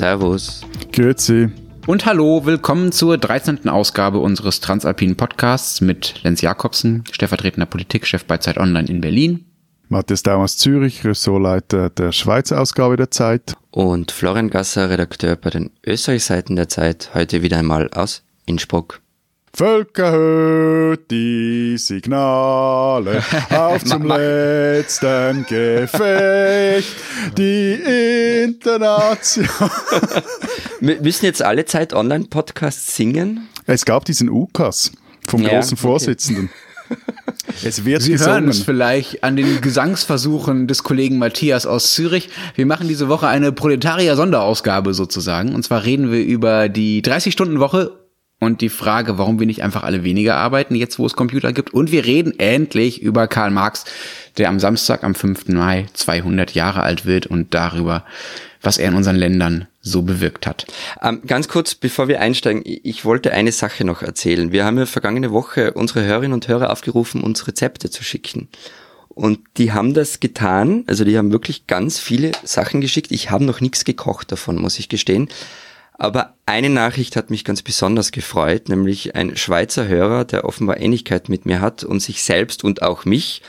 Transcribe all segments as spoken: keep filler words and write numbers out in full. Servus. Grüezi. Und hallo, willkommen zur dreizehnten Ausgabe unseres Transalpinen Podcasts mit Lenz Jakobsen, stellvertretender Politikchef bei Zeit Online in Berlin. Matthias Daum aus Zürich, Ressortleiter der Schweizer Ausgabe der Zeit. Und Florian Gasser, Redakteur bei den Österreichseiten der Zeit, heute wieder einmal aus Innsbruck. Völker, hört die Signale, auf zum letzten Gefecht, die Internation. Müssen jetzt alle Zeit-Online-Podcasts singen? Es gab diesen U K A S vom ja, großen Vorsitzenden. Okay. Es wird Sie gesungen. Hören es vielleicht an den Gesangsversuchen des Kollegen Matthias aus Zürich. Wir machen diese Woche eine Proletarier-Sonderausgabe sozusagen. Und zwar reden wir über die dreißig-Stunden-Woche und die Frage, warum wir nicht einfach alle weniger arbeiten, jetzt wo es Computer gibt. Und wir reden endlich über Karl Marx, der am Samstag, am fünften Mai, zweihundert Jahre alt wird und darüber, was er in unseren Ländern so bewirkt hat. Ähm, ganz kurz, bevor wir einsteigen, ich, ich wollte eine Sache noch erzählen. Wir haben ja vergangene Woche unsere Hörerinnen und Hörer aufgerufen, uns Rezepte zu schicken. Und die haben das getan, also die haben wirklich ganz viele Sachen geschickt. Ich habe noch nichts gekocht davon, muss ich gestehen. Aber eine Nachricht hat mich ganz besonders gefreut, nämlich ein Schweizer Hörer, der offenbar Ähnlichkeit mit mir hat und sich selbst und auch mich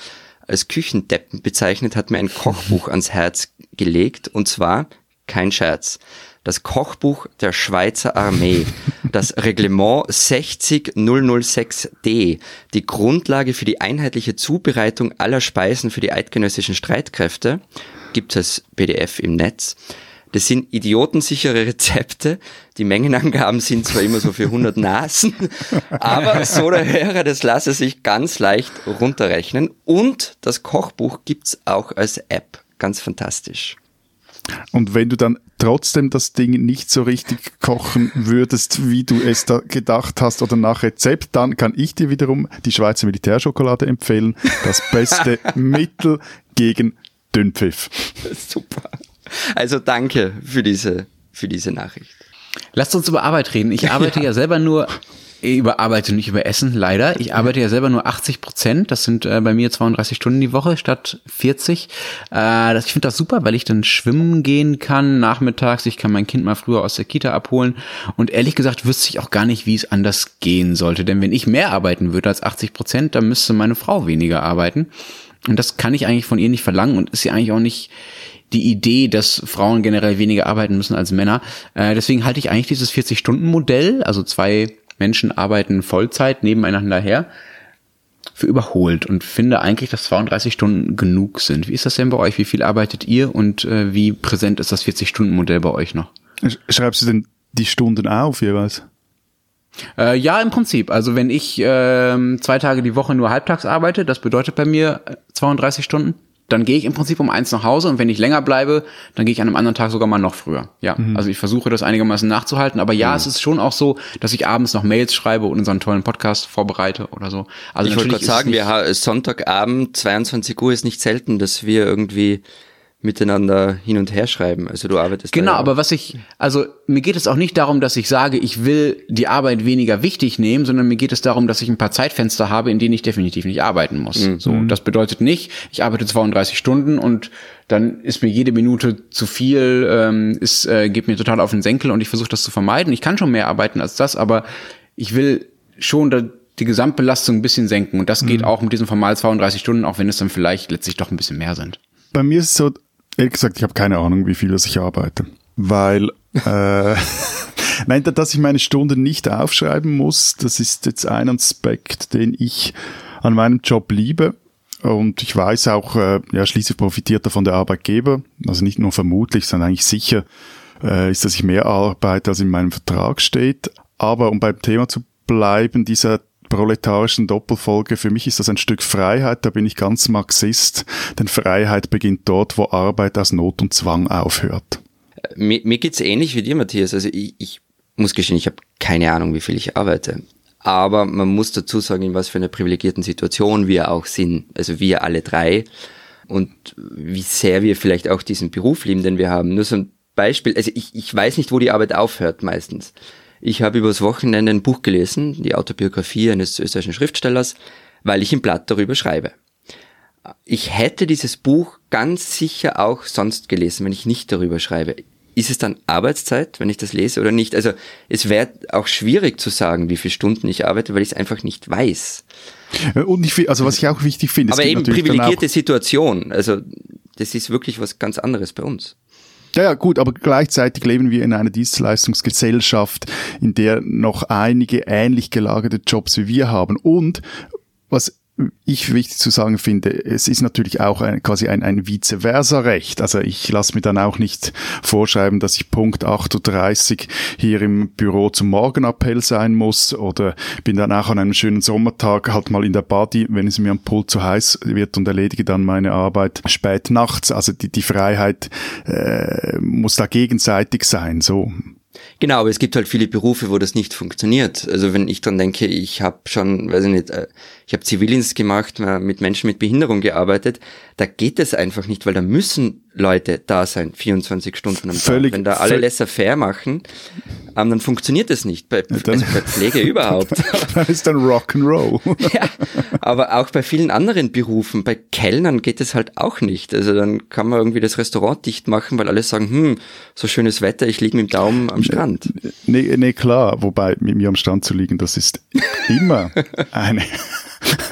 als Küchendeppen bezeichnet, hat mir ein Kochbuch ans Herz gelegt, und zwar, kein Scherz, das Kochbuch der Schweizer Armee, das Reglement sechzig null null sechs D, die Grundlage für die einheitliche Zubereitung aller Speisen für die eidgenössischen Streitkräfte, gibt es P D F im Netz. Das sind idiotensichere Rezepte. Die Mengenangaben sind zwar immer so für hundert Nasen, aber so der Hörer, das lasse sich ganz leicht runterrechnen. Und das Kochbuch gibt's auch als App. Ganz fantastisch. Und wenn du dann trotzdem das Ding nicht so richtig kochen würdest, wie du es da gedacht hast oder nach Rezept, dann kann ich dir wiederum die Schweizer Militärschokolade empfehlen. Das beste Mittel gegen Dünnpfiff. Super. Also danke für diese, für diese Nachricht. Lasst uns über Arbeit reden. Ich arbeite ja, ja selber nur, über Arbeit und nicht über Essen, leider. Ich arbeite ja selber nur achtzig Prozent. Das sind äh, bei mir zweiunddreißig Stunden die Woche statt vierzig. Äh, das, ich finde das super, weil ich dann schwimmen gehen kann nachmittags. Ich kann mein Kind mal früher aus der Kita abholen. Und ehrlich gesagt wüsste ich auch gar nicht, wie es anders gehen sollte. Denn wenn ich mehr arbeiten würde als achtzig Prozent, dann müsste meine Frau weniger arbeiten. Und das kann ich eigentlich von ihr nicht verlangen und ist sie eigentlich auch nicht die Idee, dass Frauen generell weniger arbeiten müssen als Männer. Äh, deswegen halte ich eigentlich dieses vierzig-Stunden-Modell, also zwei Menschen arbeiten Vollzeit nebeneinander her, für überholt und finde eigentlich, dass zweiunddreißig Stunden genug sind. Wie ist das denn bei euch? Wie viel arbeitet ihr und äh, wie präsent ist das vierzig-Stunden-Modell bei euch noch? Schreibst du denn die Stunden auf jeweils? Äh, ja, im Prinzip. Also wenn ich äh, zwei Tage die Woche nur halbtags arbeite, das bedeutet bei mir zweiunddreißig Stunden, dann gehe ich im Prinzip um eins nach Hause und wenn ich länger bleibe, dann gehe ich an einem anderen Tag sogar mal noch früher. Ja, mhm. Also ich versuche das einigermaßen nachzuhalten, aber ja, mhm. Es ist schon auch so, dass ich abends noch Mails schreibe und unseren tollen Podcast vorbereite oder so. Also ich wollte gerade sagen, wir Sonntagabend, zweiundzwanzig Uhr ist nicht selten, dass wir irgendwie miteinander hin und her schreiben. Also du arbeitest. Genau, da ja aber was ich, also mir geht es auch nicht darum, dass ich sage, ich will die Arbeit weniger wichtig nehmen, sondern mir geht es darum, dass ich ein paar Zeitfenster habe, in denen ich definitiv nicht arbeiten muss. Mhm. So, das bedeutet nicht, ich arbeite zweiunddreißig Stunden und dann ist mir jede Minute zu viel, ähm, ist, äh, geht mir total auf den Senkel und ich versuche das zu vermeiden. Ich kann schon mehr arbeiten als das, aber ich will schon da, die Gesamtbelastung ein bisschen senken und das geht mhm. auch mit diesem formal zweiunddreißig Stunden, auch wenn es dann vielleicht letztlich doch ein bisschen mehr sind. Bei mir ist es so, ehrlich gesagt, ich habe keine Ahnung, wie viel ich arbeite, weil äh, nein, dass ich meine Stunden nicht aufschreiben muss, das ist jetzt ein Aspekt, den ich an meinem Job liebe und ich weiß auch, äh, ja schließlich profitiert davon der Arbeitgeber, also nicht nur vermutlich, sondern eigentlich sicher äh, ist, dass ich mehr arbeite, als in meinem Vertrag steht, aber um beim Thema zu bleiben, dieser proletarischen Doppelfolge. Für mich ist das ein Stück Freiheit, da bin ich ganz Marxist, denn Freiheit beginnt dort, wo Arbeit aus Not und Zwang aufhört. Mir, mir geht's ähnlich wie dir, Matthias. Also ich, ich muss gestehen, ich habe keine Ahnung, wie viel ich arbeite. Aber man muss dazu sagen, in was für einer privilegierten Situation wir auch sind, also wir alle drei und wie sehr wir vielleicht auch diesen Beruf lieben, den wir haben. Nur so ein Beispiel, also ich, ich weiß nicht, wo die Arbeit aufhört meistens. Ich habe übers Wochenende ein Buch gelesen, die Autobiografie eines österreichischen Schriftstellers, weil ich im Blatt darüber schreibe. Ich hätte dieses Buch ganz sicher auch sonst gelesen, wenn ich nicht darüber schreibe. ist es dann Arbeitszeit, wenn ich das lese oder nicht? Also es wäre auch schwierig zu sagen, wie viele Stunden ich arbeite, weil ich es einfach nicht weiß. Und ich, also was ich auch wichtig finde. Aber eben privilegierte Situation. Also das ist wirklich was ganz anderes bei uns. Ja, ja, gut, aber gleichzeitig leben wir in einer Dienstleistungsgesellschaft, in der noch einige ähnlich gelagerte Jobs wie wir haben. Und was ich wichtig zu sagen finde, es ist natürlich auch ein, quasi ein, ein vice versa Recht. Also ich lasse mir dann auch nicht vorschreiben, dass ich Punkt acht Uhr dreißig hier im Büro zum Morgenappell sein muss oder bin dann auch an einem schönen Sommertag halt mal in der Party, wenn es mir am Pool zu heiß wird und erledige dann meine Arbeit spät nachts. Also die, die Freiheit äh, muss da gegenseitig sein, so. Genau, aber es gibt halt viele Berufe, wo das nicht funktioniert. Also wenn ich dann denke, ich habe schon, weiß ich nicht, ich habe Zivildienst gemacht, mit Menschen mit Behinderung gearbeitet, da geht das einfach nicht, weil da müssen Leute da sein, vierundzwanzig Stunden am Tag. Wenn da alle laissez-faire machen, dann funktioniert das nicht, bei, also bei Pflege überhaupt. Das ist dann Rock'n'Roll. Ja, aber auch bei vielen anderen Berufen, bei Kellnern geht das halt auch nicht. Also dann kann man irgendwie das Restaurant dicht machen, weil alle sagen, hm, so schönes Wetter, ich liege mit dem Daumen am Strand. Nee, nee, klar, wobei mit mir am Strand zu liegen, das ist immer eine,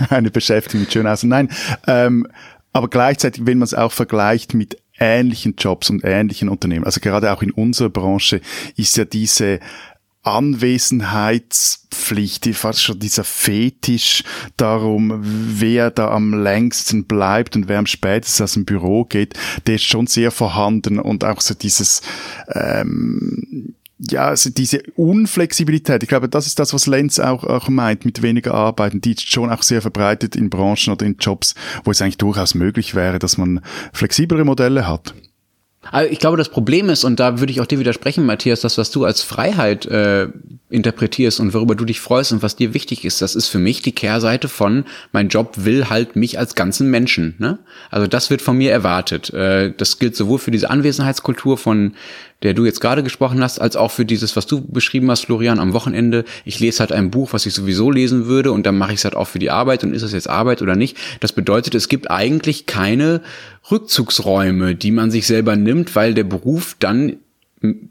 eine Beschäftigung mit Schönhausen. Nein, ähm, aber gleichzeitig, wenn man es auch vergleicht mit ähnlichen Jobs und ähnlichen Unternehmen, also gerade auch in unserer Branche ist ja diese Anwesenheitspflicht, fast schon dieser Fetisch darum, wer da am längsten bleibt und wer am spätesten aus dem Büro geht, der ist schon sehr vorhanden und auch so dieses ähm, ja, also diese Unflexibilität, ich glaube, das ist das, was Lenz auch, auch meint mit weniger Arbeiten, die ist schon auch sehr verbreitet in Branchen oder in Jobs, wo es eigentlich durchaus möglich wäre, dass man flexiblere Modelle hat. Also ich glaube, das Problem ist, und da würde ich auch dir widersprechen, Matthias, das, was du als Freiheit äh, interpretierst und worüber du dich freust und was dir wichtig ist, das ist für mich die Kehrseite von, mein Job will halt mich als ganzen Menschen. Ne? Also das wird von mir erwartet. Äh, das gilt sowohl für diese Anwesenheitskultur, von der du jetzt gerade gesprochen hast, als auch für dieses, was du beschrieben hast, Florian, am Wochenende. Ich lese halt ein Buch, was ich sowieso lesen würde und dann mache ich es halt auch für die Arbeit und ist das jetzt Arbeit oder nicht. Das bedeutet, es gibt eigentlich keine Rückzugsräume, die man sich selber nimmt, weil der Beruf dann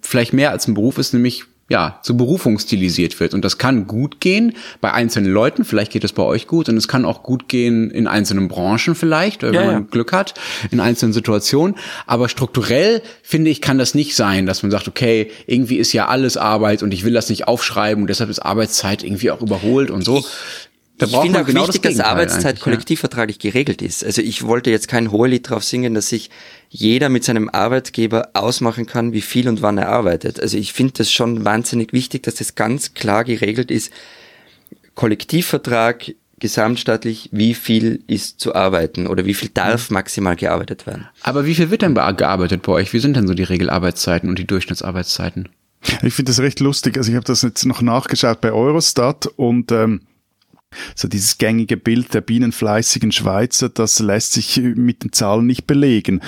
vielleicht mehr als ein Beruf ist, nämlich ja, zur Berufung stilisiert wird. Und das kann gut gehen bei einzelnen Leuten, vielleicht geht es bei euch gut, und es kann auch gut gehen in einzelnen Branchen vielleicht, wenn ja, man ja. Glück hat, in einzelnen Situationen. Aber strukturell, finde ich, kann das nicht sein, dass man sagt, okay, irgendwie ist ja alles Arbeit und ich will das nicht aufschreiben und deshalb ist Arbeitszeit irgendwie auch überholt und so. Da ich finde auch genau wichtig, das dass Arbeitszeit kollektivvertraglich ja. geregelt ist. Also ich wollte jetzt kein Hohelied drauf singen, dass sich jeder mit seinem Arbeitgeber ausmachen kann, wie viel und wann er arbeitet. Also ich finde das schon wahnsinnig wichtig, dass das ganz klar geregelt ist. Kollektivvertrag, gesamtstaatlich, wie viel ist zu arbeiten oder wie viel darf maximal gearbeitet werden. Aber wie viel wird denn gearbeitet bei euch? Wie sind denn so die Regelarbeitszeiten und die Durchschnittsarbeitszeiten? Ich finde das recht lustig. Also ich habe das jetzt noch nachgeschaut bei Eurostat und ähm so dieses gängige Bild der bienenfleißigen Schweizer, das lässt sich mit den Zahlen nicht belegen.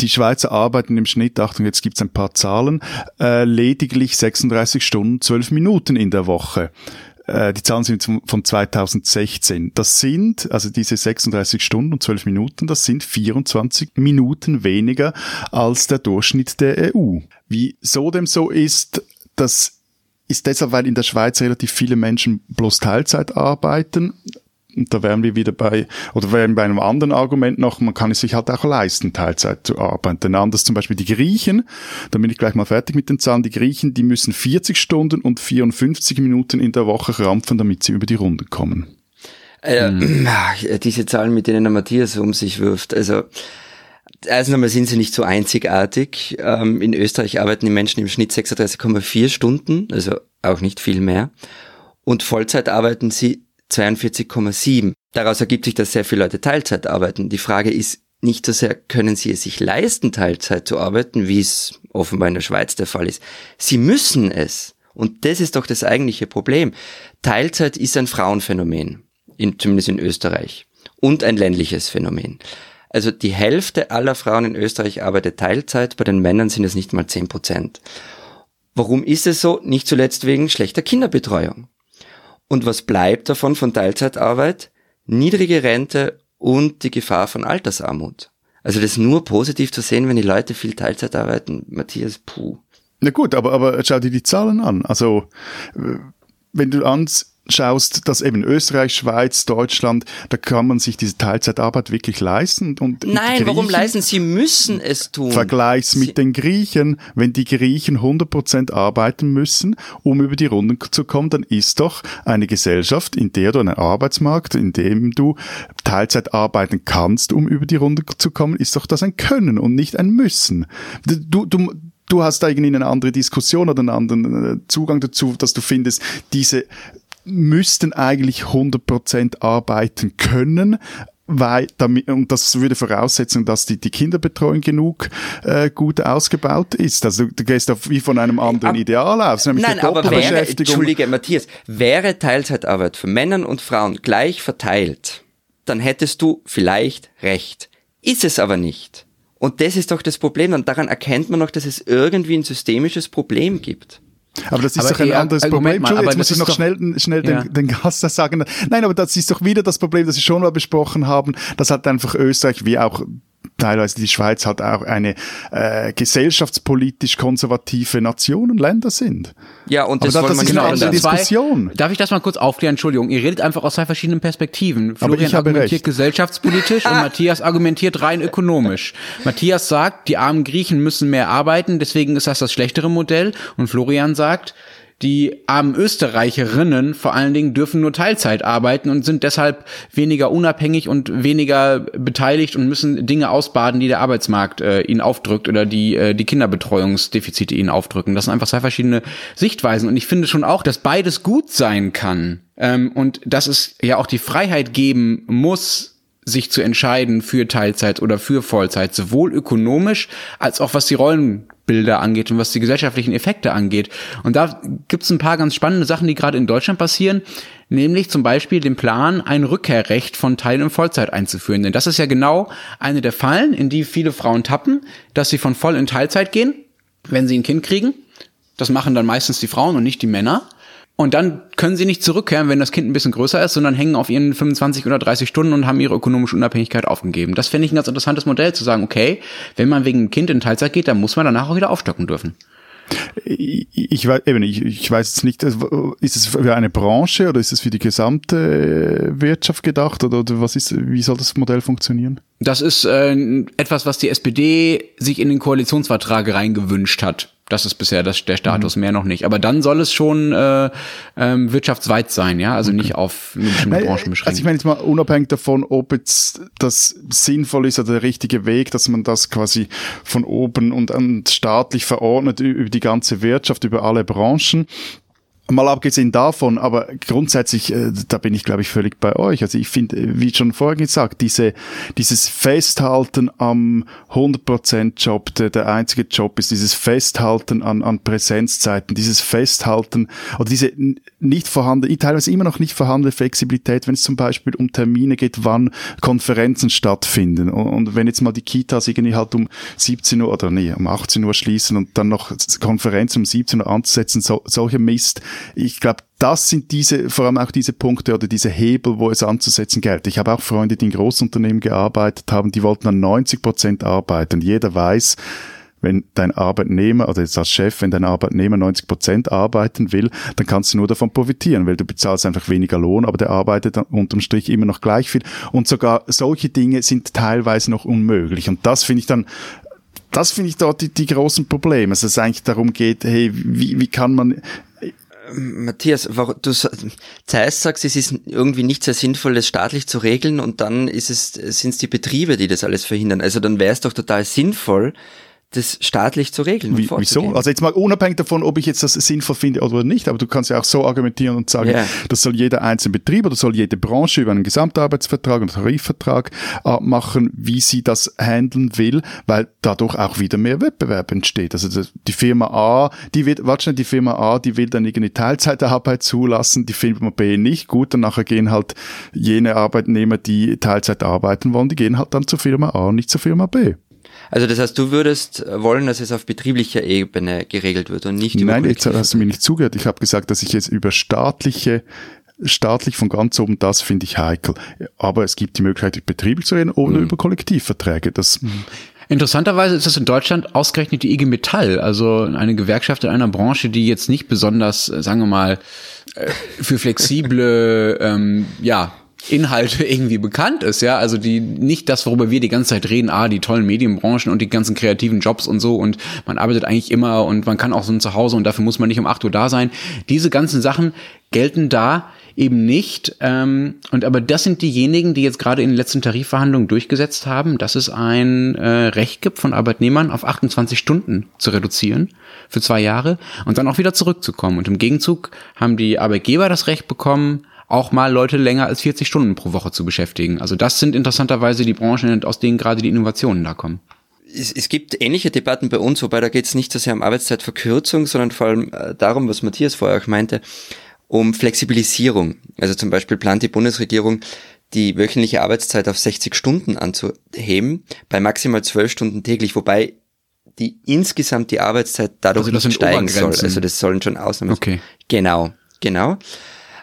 Die Schweizer arbeiten im Schnitt, Achtung, jetzt gibt's ein paar Zahlen, äh, lediglich sechsunddreißig Stunden, zwölf Minuten in der Woche. Äh, die Zahlen sind von zweitausendsechzehn. Das sind, also diese sechsunddreißig Stunden und zwölf Minuten, das sind vierundzwanzig Minuten weniger als der Durchschnitt der E U. Wie so dem so ist, dass ist deshalb, weil in der Schweiz relativ viele Menschen bloß Teilzeit arbeiten. Und da wären wir wieder bei, oder wären bei einem anderen Argument noch, man kann es sich halt auch leisten, Teilzeit zu arbeiten. Anders zum Beispiel die Griechen, da bin ich gleich mal fertig mit den Zahlen, die Griechen, die müssen vierzig Stunden und vierundfünfzig Minuten in der Woche rampfen, damit sie über die Runde kommen. Äh, mhm. Diese Zahlen, mit denen der Matthias um sich wirft, also... Erstens einmal sind sie nicht so einzigartig. In Österreich arbeiten die Menschen im Schnitt sechsunddreißig Komma vier Stunden, also auch nicht viel mehr. Und Vollzeit arbeiten sie zweiundvierzig Komma sieben. Daraus ergibt sich, dass sehr viele Leute Teilzeit arbeiten. Die Frage ist nicht so sehr, können sie es sich leisten, Teilzeit zu arbeiten, wie es offenbar in der Schweiz der Fall ist. Sie müssen es. Und das ist doch das eigentliche Problem. Teilzeit ist ein Frauenphänomen, in, zumindest in Österreich, und ein ländliches Phänomen. Also die Hälfte aller Frauen in Österreich arbeitet Teilzeit, bei den Männern sind es nicht mal zehn Prozent. Warum ist es so? Nicht zuletzt wegen schlechter Kinderbetreuung. Und was bleibt davon von Teilzeitarbeit? Niedrige Rente und die Gefahr von Altersarmut. Also das nur positiv zu sehen, wenn die Leute viel Teilzeit arbeiten, Matthias, puh. Na gut, aber, aber schau dir die Zahlen an. Also wenn du anschaust, dass eben Österreich, Schweiz, Deutschland, da kann man sich diese Teilzeitarbeit wirklich leisten. Und nein, warum leisten? Sie müssen es tun. Vergleich's mit Sie- den Griechen. Wenn die Griechen hundert Prozent arbeiten müssen, um über die Runden zu kommen, dann ist doch eine Gesellschaft, in der du einen Arbeitsmarkt, in dem du Teilzeit arbeiten kannst, um über die Runden zu kommen, ist doch das ein Können und nicht ein Müssen. Du, du, Du hast da irgendwie eine andere Diskussion oder einen anderen Zugang dazu, dass du findest, diese müssten eigentlich hundert Prozent arbeiten können, weil damit, und das würde voraussetzen, dass die, die Kinderbetreuung genug äh, gut ausgebaut ist. Also du, du gehst auf wie von einem anderen aber, Ideal aus, nämlich nein, der Doppelbeschäftigung. Aber wäre, Entschuldige, Matthias, wäre Teilzeitarbeit für Männer und Frauen gleich verteilt, dann hättest du vielleicht recht. Ist es aber nicht. Und das ist doch das Problem. Und daran erkennt man noch, dass es irgendwie ein systemisches Problem gibt. Aber das ist aber doch ein anderes Argument Problem. Mal, Entschuldigung, jetzt muss ich noch schnell, schnell ja. den, den Gasser sagen. Nein, aber das ist doch wieder das Problem, das wir schon mal besprochen haben. Das hat einfach Österreich, wie auch teilweise die Schweiz, halt auch eine äh, gesellschaftspolitisch konservative Nation und Länder sind. Ja, und das, aber das, das ist genau eine andere Diskussion. Zwei, darf ich das mal kurz aufklären? Entschuldigung, ihr redet einfach aus zwei verschiedenen Perspektiven. Florian argumentiert recht. gesellschaftspolitisch und Matthias argumentiert rein ökonomisch. Matthias sagt, die armen Griechen müssen mehr arbeiten, deswegen ist das das schlechtere Modell. Und Florian sagt, die armen Österreicherinnen vor allen Dingen dürfen nur Teilzeit arbeiten und sind deshalb weniger unabhängig und weniger beteiligt und müssen Dinge ausbaden, die der Arbeitsmarkt äh, ihnen aufdrückt oder die äh, die Kinderbetreuungsdefizite ihnen aufdrücken. Das sind einfach zwei verschiedene Sichtweisen. Und ich finde schon auch, dass beides gut sein kann, ähm, und dass es ja auch die Freiheit geben muss, sich zu entscheiden für Teilzeit oder für Vollzeit, sowohl ökonomisch als auch was die Rollenbilder angeht und was die gesellschaftlichen Effekte angeht. Und da gibt's ein paar ganz spannende Sachen, die gerade in Deutschland passieren, nämlich zum Beispiel den Plan, ein Rückkehrrecht von Teil- und Vollzeit einzuführen. Denn das ist ja genau eine der Fallen, in die viele Frauen tappen, dass sie von Voll- in Teilzeit gehen, wenn sie ein Kind kriegen. Das machen dann meistens die Frauen und nicht die Männer. Und dann können sie nicht zurückkehren, wenn das Kind ein bisschen größer ist, sondern hängen auf ihren fünfundzwanzig oder dreißig Stunden und haben ihre ökonomische Unabhängigkeit aufgegeben. Das finde ich ein ganz interessantes Modell, zu sagen, okay, wenn man wegen einem Kind in Teilzeit geht, dann muss man danach auch wieder aufstocken dürfen. Ich, ich, eben, ich, ich weiß jetzt nicht, ist es für eine Branche oder ist es für die gesamte Wirtschaft gedacht oder was ist, wie soll das Modell funktionieren? Das ist äh, etwas, was die S P D sich in den Koalitionsvertrag reingewünscht hat. Das ist bisher das, der Status, mehr noch nicht. Aber dann soll es schon äh, ähm, wirtschaftsweit sein, ja, also okay. nicht auf eine bestimmte Branchen beschränkt. Also ich meine jetzt mal unabhängig davon, ob jetzt das sinnvoll ist oder der richtige Weg, dass man das quasi von oben und, und staatlich verordnet über die ganze Wirtschaft, über alle Branchen. Mal abgesehen davon, aber grundsätzlich, äh, da bin ich, glaube ich, völlig bei euch. Also ich finde, wie schon vorhin gesagt, diese, dieses Festhalten am hundert Prozent Job, der, der einzige Job ist, dieses Festhalten an, an Präsenzzeiten, dieses Festhalten oder diese nicht vorhandene, teilweise immer noch nicht vorhandene Flexibilität, wenn es zum Beispiel um Termine geht, wann Konferenzen stattfinden. Und, und wenn jetzt mal die Kitas irgendwie halt um siebzehn Uhr oder nee, um achtzehn Uhr schließen und dann noch Konferenz um siebzehn Uhr anzusetzen, so, solcher Mist. Ich glaube, das sind diese, vor allem auch diese Punkte oder diese Hebel, wo es anzusetzen gilt. Ich habe auch Freunde, die in Großunternehmen gearbeitet haben, die wollten an neunzig Prozent arbeiten. Jeder weiß, wenn dein Arbeitnehmer oder jetzt als Chef, wenn dein Arbeitnehmer neunzig Prozent arbeiten will, dann kannst du nur davon profitieren, weil du bezahlst einfach weniger Lohn, aber der arbeitet unterm Strich immer noch gleich viel. Und sogar solche Dinge sind teilweise noch unmöglich. Und das finde ich dann... Das finde ich dort die, die großen Probleme, dass es eigentlich darum geht, hey, wie, wie kann man... Matthias, du Zeiss sagst, es ist irgendwie nicht sehr sinnvoll, das staatlich zu regeln und dann ist es, sind es die Betriebe, die das alles verhindern. Also dann wäre es doch total sinnvoll, das staatlich zu regeln. Wie, wieso? Also jetzt mal unabhängig davon, ob ich jetzt das sinnvoll finde oder nicht, aber du kannst ja auch so argumentieren und sagen, yeah. das soll jeder einzelne Betrieb oder soll jede Branche über einen Gesamtarbeitsvertrag und Tarifvertrag abmachen, wie sie das handeln will, weil dadurch auch wieder mehr Wettbewerb entsteht. Also die Firma A, die wird, warte schnell, die Firma A, die will dann irgendeine Teilzeitarbeit zulassen, die Firma B nicht, gut, und nachher gehen halt jene Arbeitnehmer, die Teilzeit arbeiten wollen, die gehen halt dann zur Firma A und nicht zur Firma B. Also das heißt, du würdest wollen, dass es auf betrieblicher Ebene geregelt wird und nicht über... Nein, jetzt hast du mir nicht zugehört. Ich habe gesagt, dass ich jetzt über staatliche staatlich von ganz oben, das finde ich heikel. Aber es gibt die Möglichkeit, betrieblich zu reden, ohne mhm. über Kollektivverträge. Das mhm. Interessanterweise ist das in Deutschland ausgerechnet die I G Metall, also eine Gewerkschaft in einer Branche, die jetzt nicht besonders, sagen wir mal, für flexible ähm, ja, Inhalte irgendwie bekannt ist, ja, also die nicht das, worüber wir die ganze Zeit reden, ah, die tollen Medienbranchen und die ganzen kreativen Jobs und so, und man arbeitet eigentlich immer und man kann auch so ein Zuhause und dafür muss man nicht um acht Uhr da sein. Diese ganzen Sachen gelten da eben nicht. Ähm, und aber das sind diejenigen, die jetzt gerade in den letzten Tarifverhandlungen durchgesetzt haben, dass es ein äh, Recht gibt von Arbeitnehmern, auf achtundzwanzig Stunden zu reduzieren für zwei Jahre und dann auch wieder zurückzukommen. Und im Gegenzug haben die Arbeitgeber das Recht bekommen, auch mal Leute länger als vierzig Stunden pro Woche zu beschäftigen. Also das sind interessanterweise die Branchen, aus denen gerade die Innovationen da kommen. Es, es gibt ähnliche Debatten bei uns, wobei da geht es nicht so sehr um Arbeitszeitverkürzung, sondern vor allem darum, was Matthias vorher auch meinte, um Flexibilisierung. Also zum Beispiel plant die Bundesregierung, die wöchentliche Arbeitszeit auf sechzig Stunden anzuheben, bei maximal zwölf Stunden täglich, wobei die insgesamt die Arbeitszeit dadurch also nicht steigen soll. Also das sollen schon Ausnahmen sein. Okay. Genau, genau.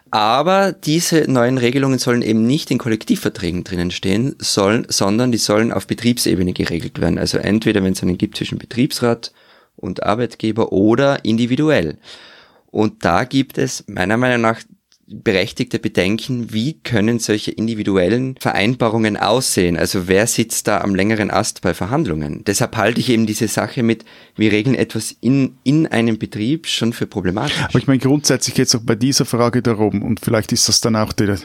Aber diese neuen Regelungen sollen eben nicht in Kollektivverträgen drinnen stehen, sollen, sondern die sollen auf Betriebsebene geregelt werden. Also entweder, wenn es einen gibt zwischen Betriebsrat und Arbeitgeber oder individuell. Und da gibt es meiner Meinung nach berechtigte Bedenken, wie können solche individuellen Vereinbarungen aussehen? Also wer sitzt da am längeren Ast bei Verhandlungen? Deshalb halte ich eben diese Sache mit, wir regeln etwas in, in einem Betrieb schon für problematisch. Aber ich meine, grundsätzlich geht es auch bei dieser Frage darum, und vielleicht ist das dann auch der,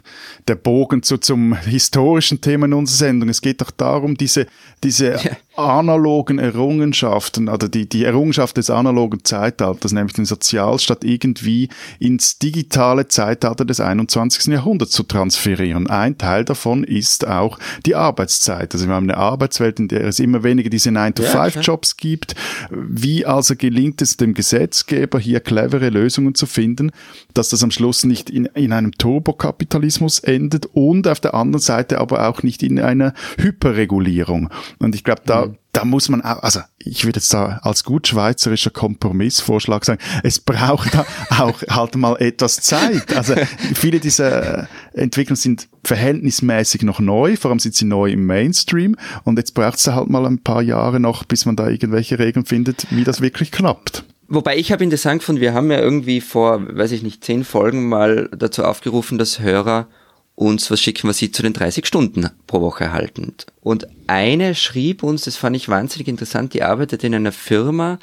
der Bogen zu, zum historischen Thema in unserer Sendung. Es geht doch darum, diese, diese ja. analogen Errungenschaften, also die, die Errungenschaft des analogen Zeitalters, nämlich den Sozialstaat irgendwie ins digitale Zeitalter des einundzwanzigsten Jahrhunderts zu transferieren. Ein Teil davon ist auch die Arbeitszeit. Also wir haben eine Arbeitswelt, in der es immer weniger diese nine to five Jobs gibt. Wie also gelingt es dem Gesetzgeber, hier clevere Lösungen zu finden, dass das am Schluss nicht in, in einem Turbokapitalismus endet und auf der anderen Seite aber auch nicht in einer Hyperregulierung. Und ich glaube, da mhm. Da muss man auch, also ich würde jetzt da als gut schweizerischer Kompromissvorschlag sagen, es braucht da auch halt mal etwas Zeit. Also viele dieser Entwicklungen sind verhältnismäßig noch neu, vor allem sind sie neu im Mainstream, und jetzt braucht es da halt mal ein paar Jahre noch, bis man da irgendwelche Regeln findet, wie das wirklich knappt. Wobei ich habe interessant gefunden, wir haben ja irgendwie vor, weiß ich nicht, zehn Folgen mal dazu aufgerufen, dass Hörer uns was schicken, was sie zu den dreißig Stunden pro Woche erhalten. Und eine schrieb uns, das fand ich wahnsinnig interessant, die arbeitet in einer Firma,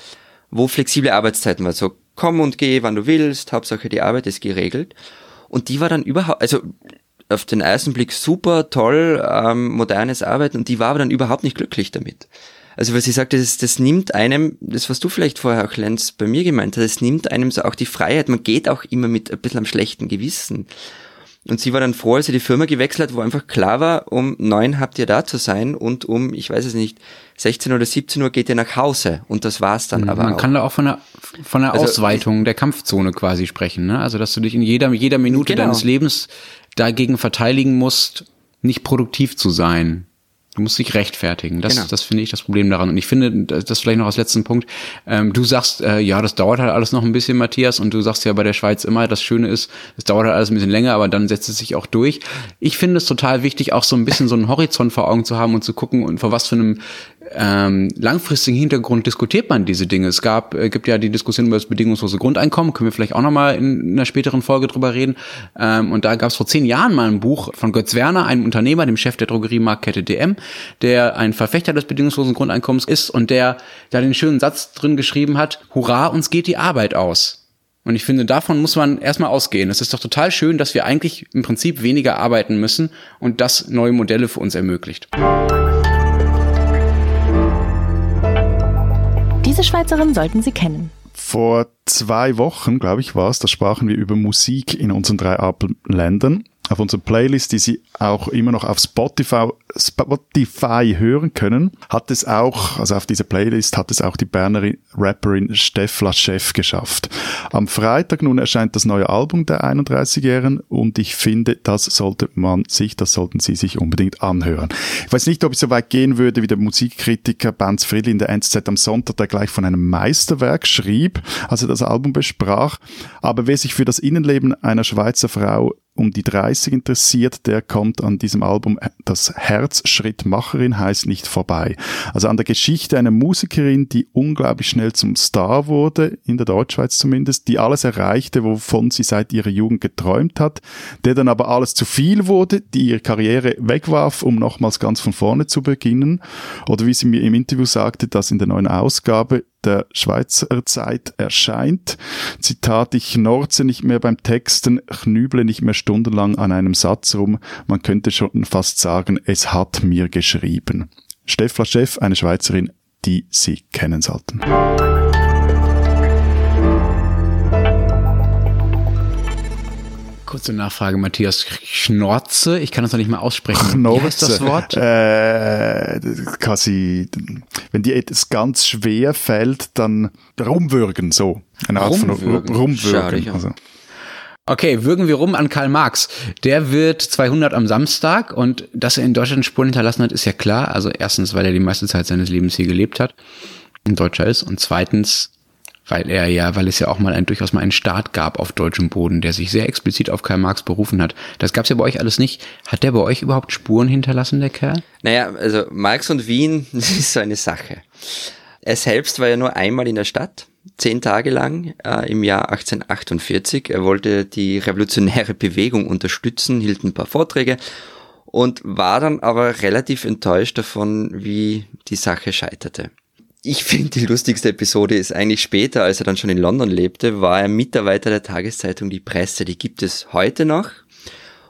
wo flexible Arbeitszeiten waren. So, komm und geh, wann du willst, Hauptsache die Arbeit ist geregelt. Und die war dann überhaupt, also auf den ersten Blick super, toll, ähm, modernes Arbeiten, und die war aber dann überhaupt nicht glücklich damit. Also was sie sagt, das, das nimmt einem, das was du vielleicht vorher auch, Lenz, bei mir gemeint hast, das nimmt einem so auch die Freiheit, man geht auch immer mit ein bisschen am schlechten Gewissen. Und sie war dann froh, als sie die Firma gewechselt hat, wo einfach klar war, um neun habt ihr da zu sein und um, ich weiß es nicht, sechzehn oder siebzehn Uhr geht ihr nach Hause, und das war's dann. Mhm, aber man auch. kann da auch von einer, von einer also, Ausweitung der Kampfzone quasi sprechen, ne? Also, dass du dich in jeder, jeder Minute genau. deines Lebens dagegen verteidigen musst, nicht produktiv zu sein. Du musst dich rechtfertigen. Das, genau. das finde ich das Problem daran. Und ich finde, das vielleicht noch als letzten Punkt. Ähm, du sagst, äh, ja, das dauert halt alles noch ein bisschen, Matthias. Und du sagst ja bei der Schweiz immer, das Schöne ist, es dauert halt alles ein bisschen länger, aber dann setzt es sich auch durch. Ich finde es total wichtig, auch so ein bisschen so einen Horizont vor Augen zu haben und zu gucken, und vor was für einem ähm, langfristigen Hintergrund diskutiert man diese Dinge. Es gab, äh, gibt ja die Diskussion über das bedingungslose Grundeinkommen. Können wir vielleicht auch nochmal in, in einer späteren Folge drüber reden. Ähm, und da gab es vor zehn Jahren mal ein Buch von Götz Werner, einem Unternehmer, dem Chef der Drogeriemarktkette D M, der ein Verfechter des bedingungslosen Grundeinkommens ist und der da den schönen Satz drin geschrieben hat, hurra, uns geht die Arbeit aus. Und ich finde, davon muss man erstmal ausgehen. Es ist doch total schön, dass wir eigentlich im Prinzip weniger arbeiten müssen und das neue Modelle für uns ermöglicht. Diese Schweizerin sollten Sie kennen. Vor zwei Wochen, glaube ich, war es, da sprachen wir über Musik in unseren drei Alpenländern. Auf unserer Playlist, die Sie auch immer noch auf Spotify, Spotify hören können, hat es auch, also auf dieser Playlist hat es auch die Berner Rapperin Steff la Cheffe geschafft. Am Freitag nun erscheint das neue Album der einunddreißigjährigen, und ich finde, das sollte man sich, das sollten Sie sich unbedingt anhören. Ich weiß nicht, ob ich so weit gehen würde, wie der Musikkritiker Bänz Friedli in der N Z am Sonntag, der gleich von einem Meisterwerk schrieb, als er das Album besprach, aber wer sich für das Innenleben einer Schweizer Frau um die dreißig interessiert, der kommt an diesem Album Das Herzschrittmacherin heißt nicht vorbei. Also an der Geschichte einer Musikerin, die unglaublich schnell zum Star wurde, in der Deutschschweiz zumindest, die alles erreichte, wovon sie seit ihrer Jugend geträumt hat, der dann aber alles zu viel wurde, die ihre Karriere wegwarf, um nochmals ganz von vorne zu beginnen. Oder wie sie mir im Interview sagte, dass in der neuen Ausgabe der Schweizer Zeit erscheint. Zitat, ich knorze nicht mehr beim Texten, knüble nicht mehr stundenlang an einem Satz rum. Man könnte schon fast sagen, es hat mir geschrieben. Steff la Cheffe, eine Schweizerin, die Sie kennen sollten. Kurze Nachfrage, Matthias. Schnorze, ich kann das noch nicht mal aussprechen. Schnorze. Wie heißt das Wort? Äh, quasi, wenn dir etwas ganz schwer fällt, dann rumwürgen, so. Eine Art rumwürgen. Von rumwürgen. Also. Okay, würgen wir rum an Karl Marx. Der wird zweihundert am Samstag, und dass er in Deutschland Spuren hinterlassen hat, ist ja klar. Also erstens, weil er die meiste Zeit seines Lebens hier gelebt hat, ein Deutscher ist, und zweitens, weil er ja, weil es ja auch mal ein, durchaus mal einen Staat gab auf deutschem Boden, der sich sehr explizit auf Karl Marx berufen hat. Das gab's ja bei euch alles nicht. Hat der bei euch überhaupt Spuren hinterlassen, der Kerl? Naja, also Marx und Wien, das ist so eine Sache. Er selbst war ja nur einmal in der Stadt, zehn Tage lang, äh, im Jahr achtzehnhundertachtundvierzig. Er wollte die revolutionäre Bewegung unterstützen, hielt ein paar Vorträge und war dann aber relativ enttäuscht davon, wie die Sache scheiterte. Ich finde, die lustigste Episode ist eigentlich später, als er dann schon in London lebte, war er Mitarbeiter der Tageszeitung Die Presse. Die gibt es heute noch.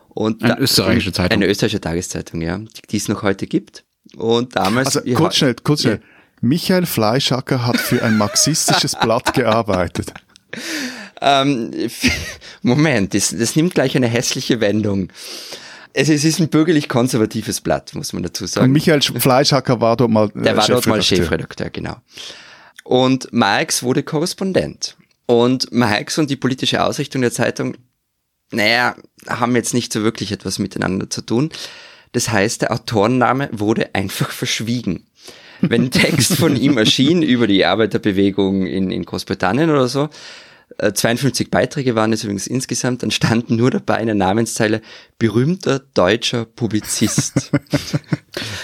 Und eine da, österreichische Zeitung. Eine österreichische Tageszeitung, ja, die, die es noch heute gibt. Und damals... Also kurz schnell, kurz schnell. Ja. Michael Fleischhacker hat für ein marxistisches Blatt gearbeitet. Ähm, Moment, das, das nimmt gleich eine hässliche Wendung. Es ist ein bürgerlich-konservatives Blatt, muss man dazu sagen. Und Michael Fleischhacker war dort mal äh, Der war dort mal Chefredakteur, genau. Und Marx wurde Korrespondent. Und Marx und die politische Ausrichtung der Zeitung, naja, haben jetzt nicht so wirklich etwas miteinander zu tun. Das heißt, der Autorenname wurde einfach verschwiegen. Wenn ein Text von ihm erschien über die Arbeiterbewegung in, in Großbritannien oder so, zweiundfünfzig Beiträge waren es übrigens insgesamt, dann standen nur dabei in der Namenszeile berühmter deutscher Publizist.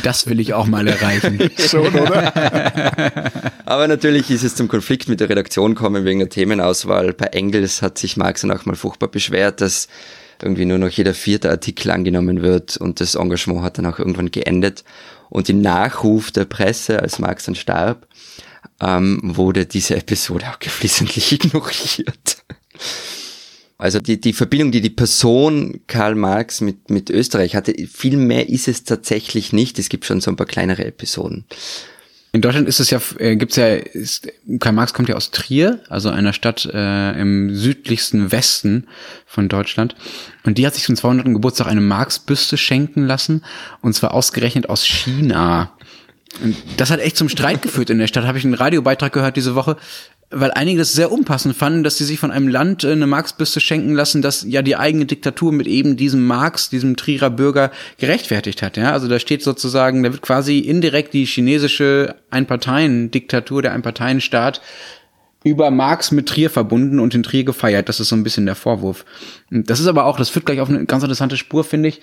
Das will ich auch mal erreichen. Schon, oder? Aber natürlich ist es zum Konflikt mit der Redaktion gekommen wegen der Themenauswahl. Bei Engels hat sich Marx dann auch mal furchtbar beschwert, dass irgendwie nur noch jeder vierte Artikel angenommen wird, und das Engagement hat dann auch irgendwann geendet. Und im Nachruf der Presse, als Marx dann starb, Ähm, wurde diese Episode auch geflissentlich ignoriert. Also die, die Verbindung, die die Person Karl Marx mit, mit Österreich hatte, viel mehr ist es tatsächlich nicht. Es gibt schon so ein paar kleinere Episoden. In Deutschland ist es ja, äh, gibt's ja, ist, Karl Marx kommt ja aus Trier, also einer Stadt äh, im südlichsten Westen von Deutschland. Und die hat sich zum zweihundertsten Geburtstag eine Marx-Büste schenken lassen, und zwar ausgerechnet aus China. Und das hat echt zum Streit geführt in der Stadt, habe ich einen Radiobeitrag gehört diese Woche, weil einige das sehr unpassend fanden, dass sie sich von einem Land eine Marx-Büste schenken lassen, das ja die eigene Diktatur mit eben diesem Marx, diesem Trierer Bürger, gerechtfertigt hat. Ja, also da steht sozusagen, da wird quasi indirekt die chinesische Einparteien-Diktatur, der Einparteienstaat, über Marx mit Trier verbunden und in Trier gefeiert. Das ist so ein bisschen der Vorwurf. Das ist aber auch, das führt gleich auf eine ganz interessante Spur, finde ich,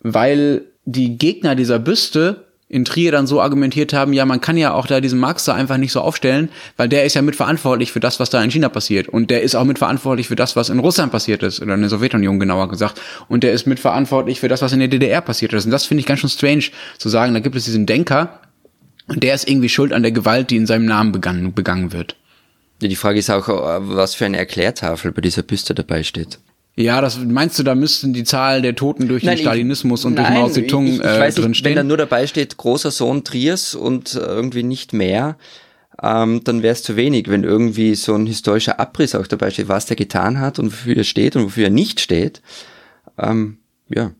weil die Gegner dieser Büste in Trier dann so argumentiert haben, ja, man kann ja auch da diesen Marx da einfach nicht so aufstellen, weil der ist ja mitverantwortlich für das, was da in China passiert, und der ist auch mitverantwortlich für das, was in Russland passiert ist, oder in der Sowjetunion genauer gesagt, und der ist mitverantwortlich für das, was in der D D R passiert ist, und das finde ich ganz schön strange, zu sagen, da gibt es diesen Denker, und der ist irgendwie schuld an der Gewalt, die in seinem Namen begangen, begangen wird. Ja, die Frage ist auch, was für eine Erklärtafel bei dieser Büste dabei steht. Ja, das meinst du, da müssten die Zahl der Toten durch nein, den Stalinismus ich, und durch nein, Mao Zedong ich, ich, ich äh, weiß drin nicht, stehen? Wenn da nur dabei steht, großer Sohn Triers und irgendwie nicht mehr, ähm, dann wäre es zu wenig, wenn irgendwie so ein historischer Abriss auch dabei steht, was der getan hat und wofür er steht und wofür er nicht steht. Ähm, ja.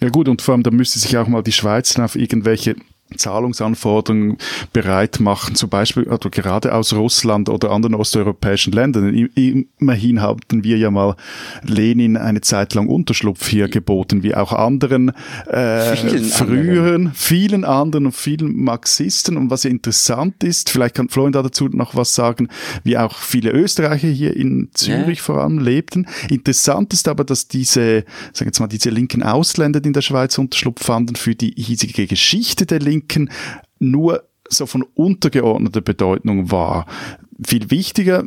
Ja gut, und vor allem, da müsste sich auch mal die Schweiz auf irgendwelche Zahlungsanforderungen bereit machen, zum Beispiel also gerade aus Russland oder anderen osteuropäischen Ländern. Immerhin hatten wir ja mal Lenin eine Zeit lang Unterschlupf hier geboten, wie auch anderen äh, vielen früheren, anderen. vielen anderen und vielen Marxisten. Und was ja interessant ist, vielleicht kann Florian da dazu noch was sagen, wie auch viele Österreicher hier in Zürich ja. vor allem lebten. Interessant ist aber, dass diese, sagen jetzt mal, diese linken Ausländer, die in der Schweiz Unterschlupf fanden, für die hiesige Geschichte der Linken nur so von untergeordneter Bedeutung war. Viel wichtiger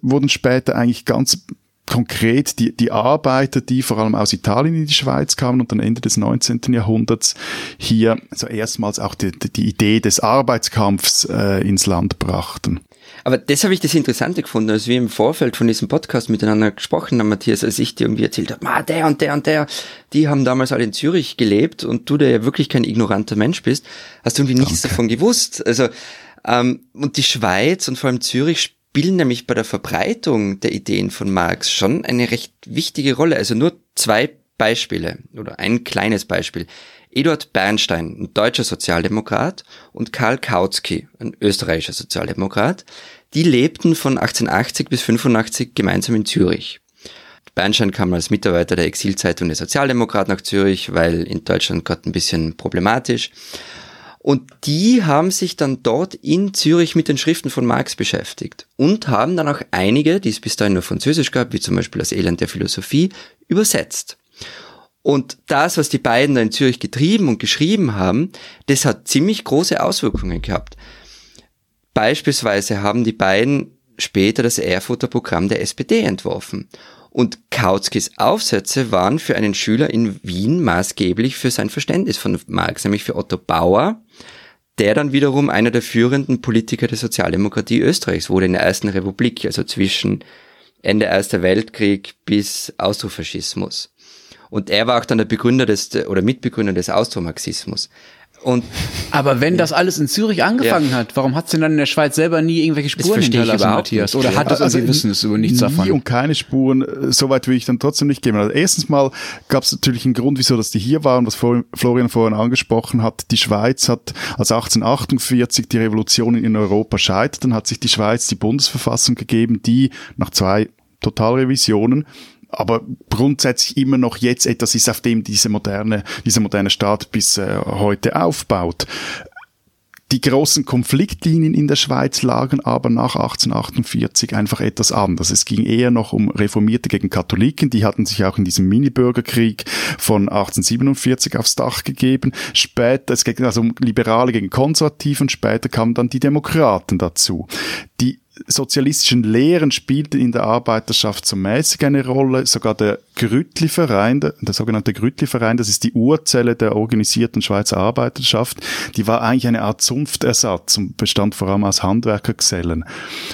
wurden später eigentlich ganz konkret die, die Arbeiter, die vor allem aus Italien in die Schweiz kamen und dann Ende des neunzehnten. Jahrhunderts hier so erstmals auch die, die Idee des Arbeitskampfs äh, ins Land brachten. Aber das habe ich das Interessante gefunden, als wir im Vorfeld von diesem Podcast miteinander gesprochen haben, Matthias, als ich dir irgendwie erzählt habe, ma, der und der und der, die haben damals alle in Zürich gelebt und du, der ja wirklich kein ignoranter Mensch bist, hast du irgendwie Danke. nichts davon gewusst. Also ähm, und die Schweiz und vor allem Zürich spielen nämlich bei der Verbreitung der Ideen von Marx schon eine recht wichtige Rolle. Also nur zwei Beispiele oder ein kleines Beispiel. Eduard Bernstein, ein deutscher Sozialdemokrat, und Karl Kautsky, ein österreichischer Sozialdemokrat, die lebten von achtzehnhundertachtzig bis fünfundachtzig gemeinsam in Zürich. Bernstein kam als Mitarbeiter der Exilzeitung der Sozialdemokraten nach Zürich, weil in Deutschland gerade ein bisschen problematisch. Und die haben sich dann dort in Zürich mit den Schriften von Marx beschäftigt und haben dann auch einige, die es bis dahin nur Französisch gab, wie zum Beispiel das Elend der Philosophie, übersetzt. Und das, was die beiden da in Zürich getrieben und geschrieben haben, das hat ziemlich große Auswirkungen gehabt. Beispielsweise haben die beiden später das Erfurter Programm der S P D entworfen. Und Kautskys Aufsätze waren für einen Schüler in Wien maßgeblich für sein Verständnis von Marx, nämlich für Otto Bauer, der dann wiederum einer der führenden Politiker der Sozialdemokratie Österreichs wurde in der Ersten Republik, also zwischen Ende Erster Weltkrieg bis Austrofaschismus. Und er war auch dann der Begründer des, oder Mitbegründer des Austro-Marxismus. Und aber wenn ja. das alles in Zürich angefangen ja. hat, warum hat's denn dann in der Schweiz selber nie irgendwelche Spuren hinterlassen, Matthias? Oder hat das, also wir wissen es über nichts nie davon? Nie und keine Spuren, soweit würde ich dann trotzdem nicht geben. Also erstens mal gab es natürlich einen Grund, wieso dass die hier waren, was Florian vorhin angesprochen hat. Die Schweiz hat, als achtzehnhundertachtundvierzig die Revolution in Europa scheiterte, dann hat sich die Schweiz die Bundesverfassung gegeben, die nach zwei Totalrevisionen aber grundsätzlich immer noch jetzt etwas ist, auf dem diese moderne, dieser moderne Staat bis äh, heute aufbaut. Die großen Konfliktlinien in der Schweiz lagen aber nach achtzehnhundertachtundvierzig einfach etwas anders. Es ging eher noch um Reformierte gegen Katholiken, die hatten sich auch in diesem Mini-Bürgerkrieg von achtzehnhundertsiebenundvierzig aufs Dach gegeben. Später, es ging also um Liberale gegen Konservativen, später kamen dann die Demokraten dazu. Die sozialistischen Lehren spielten in der Arbeiterschaft so mäßig eine Rolle. Sogar der Grütli-Verein, der, der sogenannte Grütli-Verein, das ist die Urzelle der organisierten Schweizer Arbeiterschaft, die war eigentlich eine Art Zunftersatz und bestand vor allem aus Handwerkergesellen.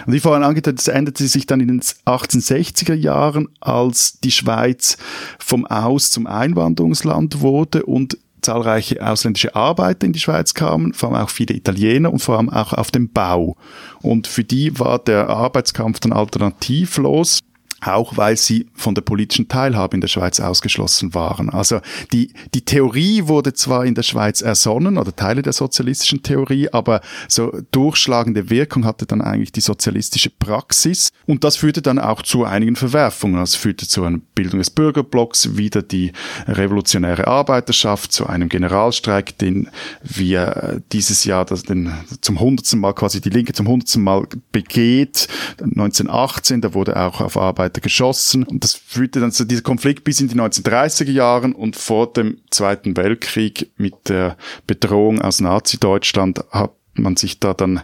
Und wie vorhin angedeutet, das änderte sich dann in den achtzehnhundertsechziger Jahren, als die Schweiz vom Aus- zum Einwanderungsland wurde und zahlreiche ausländische Arbeiter in die Schweiz kamen, vor allem auch viele Italiener und vor allem auch auf dem Bau. Und für die war der Arbeitskampf dann alternativlos, auch weil sie von der politischen Teilhabe in der Schweiz ausgeschlossen waren. Also die, die Theorie wurde zwar in der Schweiz ersonnen, oder Teile der sozialistischen Theorie, aber so durchschlagende Wirkung hatte dann eigentlich die sozialistische Praxis. Und das führte dann auch zu einigen Verwerfungen. Das führte zu einer Bildung des Bürgerblocks, wieder die revolutionäre Arbeiterschaft, zu einem Generalstreik, den wir dieses Jahr das, den, zum hundertsten Mal, quasi die Linke zum hundertsten Mal begeht. neunzehnhundertachtzehn, da wurde auch auf Arbeit geschossen und das führte dann zu diesem Konflikt bis in die neunzehnhundertdreißiger Jahren und vor dem Zweiten Weltkrieg mit der Bedrohung aus Nazi-Deutschland hat man sich da dann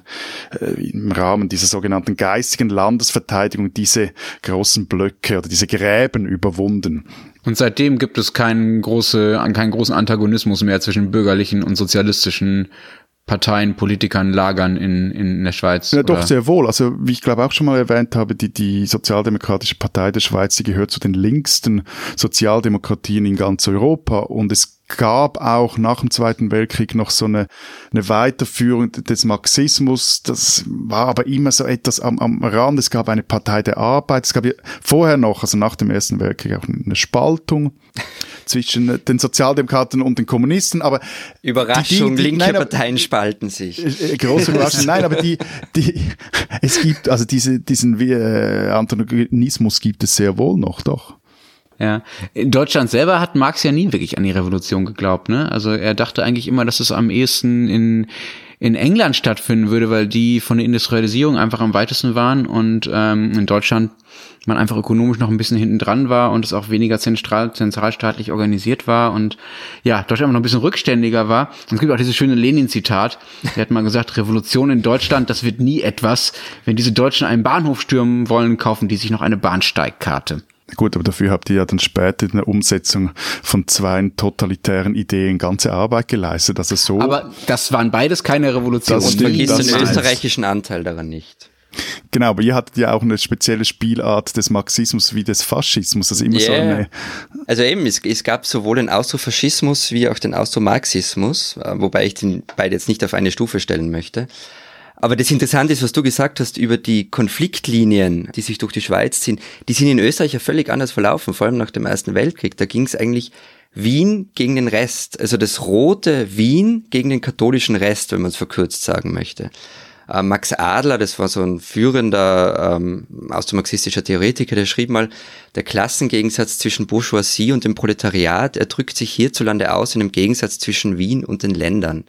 äh, im Rahmen dieser sogenannten geistigen Landesverteidigung diese großen Blöcke oder diese Gräben überwunden. Und seitdem gibt es keinen, große, keinen großen Antagonismus mehr zwischen bürgerlichen und sozialistischen Parteien, Politikern, Lagern in, in der Schweiz? Ja, doch, oder? Sehr wohl. Also, wie ich glaube auch schon mal erwähnt habe, die, die Sozialdemokratische Partei der Schweiz, die gehört zu den linksten Sozialdemokratien in ganz Europa und es gab auch nach dem Zweiten Weltkrieg noch so eine, eine Weiterführung des Marxismus. Das war aber immer so etwas am, am Rand. Es gab eine Partei der Arbeit. Es gab ja vorher noch, also nach dem Ersten Weltkrieg, auch eine Spaltung zwischen den Sozialdemokraten und den Kommunisten. Aber Überraschung, die, die, die, linke nein, Parteien spalten sich. Große Überraschung. Nein, aber die, die, es gibt, also diese, diesen äh, Antagonismus gibt es sehr wohl noch, doch. Ja. In Deutschland selber hat Marx ja nie wirklich an die Revolution geglaubt, ne? Also er dachte eigentlich immer, dass es am ehesten in in England stattfinden würde, weil die von der Industrialisierung einfach am weitesten waren und ähm, in Deutschland man einfach ökonomisch noch ein bisschen hinten dran war und es auch weniger zentral, zentralstaatlich organisiert war und ja, Deutschland einfach noch ein bisschen rückständiger war. Und es gibt auch dieses schöne Lenin-Zitat, der hat mal gesagt, Revolution in Deutschland, das wird nie etwas. Wenn diese Deutschen einen Bahnhof stürmen wollen, kaufen die sich noch eine Bahnsteigkarte. Gut, aber dafür habt ihr ja dann später in der Umsetzung von zwei totalitären Ideen ganze Arbeit geleistet. Also so. Aber das waren beides keine Revolutionen. Und vergiss den österreichischen Anteil daran nicht. Genau, aber ihr hattet ja auch eine spezielle Spielart des Marxismus wie des Faschismus. Also immer yeah. so eine. Also eben, es, es gab sowohl den Austrofaschismus wie auch den Austro-Marxismus, wobei ich den beide jetzt nicht auf eine Stufe stellen möchte. Aber das Interessante ist, was du gesagt hast über die Konfliktlinien, die sich durch die Schweiz ziehen, die sind in Österreich ja völlig anders verlaufen, vor allem nach dem Ersten Weltkrieg. Da ging es eigentlich Wien gegen den Rest, also das rote Wien gegen den katholischen Rest, wenn man es verkürzt sagen möchte. Äh, Max Adler, das war so ein führender ähm, austromarxistischer Theoretiker, der schrieb mal, der Klassengegensatz zwischen Bourgeoisie und dem Proletariat, er drückt sich hierzulande aus in dem Gegensatz zwischen Wien und den Ländern.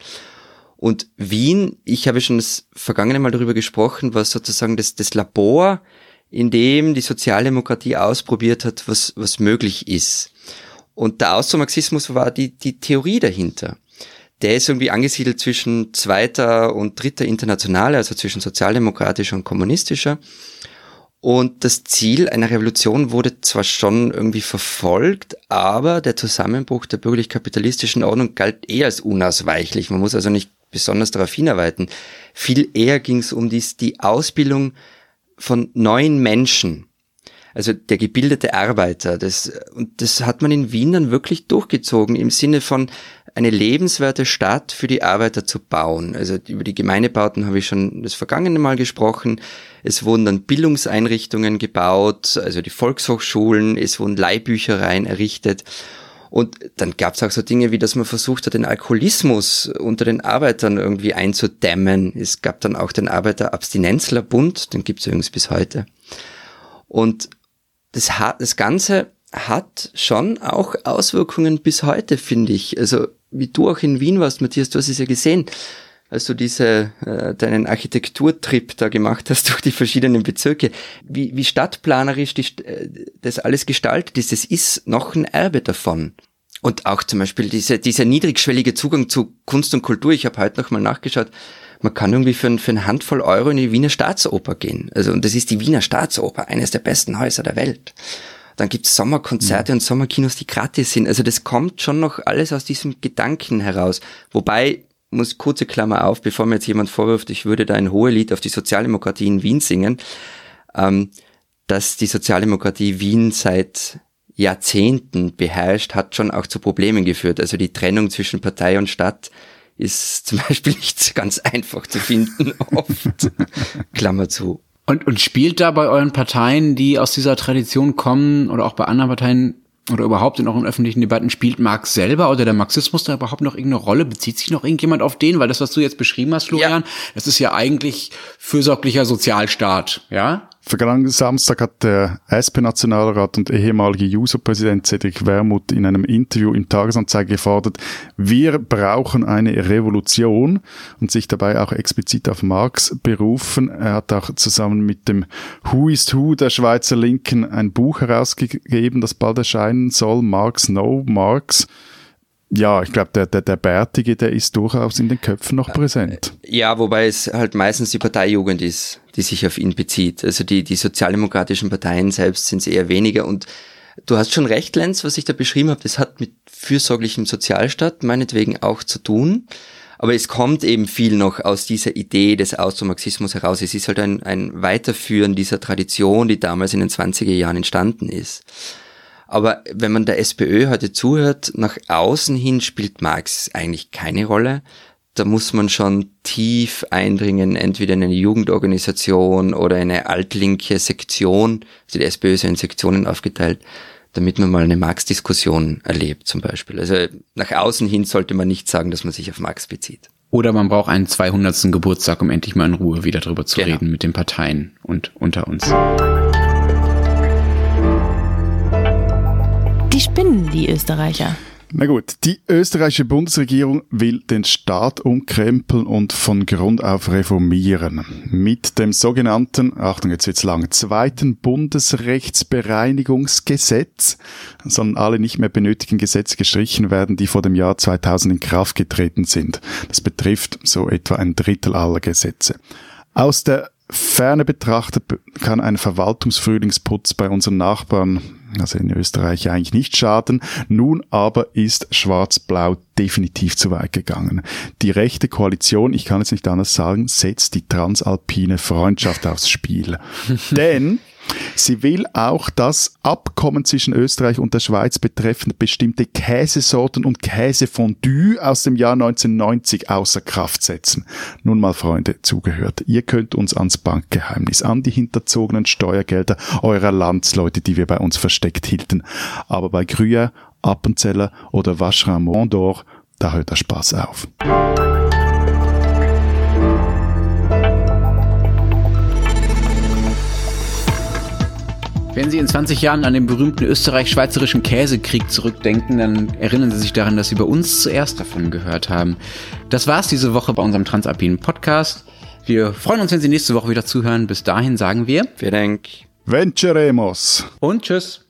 Und Wien, ich habe schon das vergangene Mal darüber gesprochen, war sozusagen das, das Labor, in dem die Sozialdemokratie ausprobiert hat, was, was möglich ist. Und der Austromarxismus war die, die Theorie dahinter. Der ist irgendwie angesiedelt zwischen zweiter und dritter Internationale, also zwischen sozialdemokratischer und kommunistischer. Und das Ziel einer Revolution wurde zwar schon irgendwie verfolgt, aber der Zusammenbruch der bürgerlich-kapitalistischen Ordnung galt eher als unausweichlich. Man muss also nicht besonders darauf hinarbeiten. Viel eher ging es um dies, die Ausbildung von neuen Menschen, also der gebildete Arbeiter. Das, und das hat man in Wien dann wirklich durchgezogen, im Sinne von eine lebenswerte Stadt für die Arbeiter zu bauen. Also über die Gemeindebauten habe ich schon das vergangene Mal gesprochen. Es wurden dann Bildungseinrichtungen gebaut, also die Volkshochschulen, es wurden Leihbüchereien errichtet. Und dann gab es auch so Dinge wie, dass man versucht hat, den Alkoholismus unter den Arbeitern irgendwie einzudämmen. Es gab dann auch den Arbeiterabstinenzlerbund, den gibt es übrigens bis heute. Und das, hat, das Ganze hat schon auch Auswirkungen bis heute, finde ich. Also wie du auch in Wien warst, Matthias, du hast es ja gesehen, als du diese, äh, deinen Architekturtrip da gemacht hast durch die verschiedenen Bezirke, wie, wie stadtplanerisch die, das alles gestaltet ist. Das ist noch ein Erbe davon. Und auch zum Beispiel diese, dieser niedrigschwellige Zugang zu Kunst und Kultur. Ich habe heute nochmal nachgeschaut. Man kann irgendwie für, ein, für eine Handvoll Euro in die Wiener Staatsoper gehen. Also, und das ist die Wiener Staatsoper, eines der besten Häuser der Welt. Dann gibt's Sommerkonzerte mhm. und Sommerkinos, die gratis sind. Also das kommt schon noch alles aus diesem Gedanken heraus. Wobei, muss kurze Klammer auf, bevor mir jetzt jemand vorwirft, ich würde da ein Hohelied auf die Sozialdemokratie in Wien singen, ähm, dass die Sozialdemokratie Wien seit Jahrzehnten beherrscht, hat schon auch zu Problemen geführt. Also die Trennung zwischen Partei und Stadt ist zum Beispiel nicht ganz einfach zu finden, oft. Klammer zu. Und, und spielt da bei euren Parteien, die aus dieser Tradition kommen oder auch bei anderen Parteien oder überhaupt in euren öffentlichen Debatten, spielt Marx selber oder der Marxismus da überhaupt noch irgendeine Rolle? Bezieht sich noch irgendjemand auf den? Weil das, was du jetzt beschrieben hast, Florian, ja. das ist ja eigentlich fürsorglicher Sozialstaat, ja? Vergangenen Samstag hat der S P-Nationalrat und ehemalige Juso-Präsident Cedric Wermuth in einem Interview im Tagesanzeiger gefordert, wir brauchen eine Revolution und sich dabei auch explizit auf Marx berufen. Er hat auch zusammen mit dem Who is Who der Schweizer Linken ein Buch herausgegeben, das bald erscheinen soll, Marx No Marx. Ja, ich glaube, der, der, der Bärtige, der ist durchaus in den Köpfen noch präsent. Ja, wobei es halt meistens die Parteijugend ist, die sich auf ihn bezieht. Also die, die sozialdemokratischen Parteien selbst sind es eher weniger. Und du hast schon recht, Lenz, was ich da beschrieben habe, das hat mit fürsorglichem Sozialstaat meinetwegen auch zu tun. Aber es kommt eben viel noch aus dieser Idee des Austromarxismus heraus. Es ist halt ein, ein Weiterführen dieser Tradition, die damals in den zwanziger Jahren entstanden ist. Aber wenn man der SPÖ heute zuhört, nach außen hin spielt Marx eigentlich keine Rolle. Da muss man schon tief eindringen, entweder in eine Jugendorganisation oder in eine altlinke Sektion. Also die SPÖ ist ja in Sektionen aufgeteilt, damit man mal eine Marx-Diskussion erlebt zum Beispiel. Also nach außen hin sollte man nicht sagen, dass man sich auf Marx bezieht. Oder man braucht einen zweihundertsten Geburtstag, um endlich mal in Ruhe wieder drüber zu genau. reden mit den Parteien und unter uns. Die spinnen, die Österreicher. Na gut, die österreichische Bundesregierung will den Staat umkrempeln und von Grund auf reformieren. Mit dem sogenannten, Achtung, jetzt wird's lang, zweiten Bundesrechtsbereinigungsgesetz sollen alle nicht mehr benötigten Gesetze gestrichen werden, die vor dem Jahr zweitausend in Kraft getreten sind. Das betrifft so etwa ein Drittel aller Gesetze. Aus der Ferne betrachtet kann ein Verwaltungsfrühlingsputz bei unseren Nachbarn, also in Österreich, eigentlich nicht schaden. Nun aber ist Schwarz-Blau definitiv zu weit gegangen. Die rechte Koalition, ich kann jetzt nicht anders sagen, setzt die transalpine Freundschaft aufs Spiel. Denn sie will auch das Abkommen zwischen Österreich und der Schweiz betreffend bestimmte Käsesorten und Käsefondue aus dem Jahr neunzehnhundertneunzig außer Kraft setzen. Nun mal, Freunde, zugehört. Ihr könnt uns ans Bankgeheimnis, an die hinterzogenen Steuergelder eurer Landsleute, die wir bei uns versteckt hielten. Aber bei Gruyère, Appenzeller oder Vacherin Mont d'Or, da hört der Spaß auf. Wenn Sie in zwanzig Jahren an den berühmten österreich-schweizerischen Käsekrieg zurückdenken, dann erinnern Sie sich daran, dass Sie bei uns zuerst davon gehört haben. Das war's diese Woche bei unserem Transalpinen Podcast. Wir freuen uns, wenn Sie nächste Woche wieder zuhören. Bis dahin sagen wir... Vielen Dank. Venceremos. Und tschüss.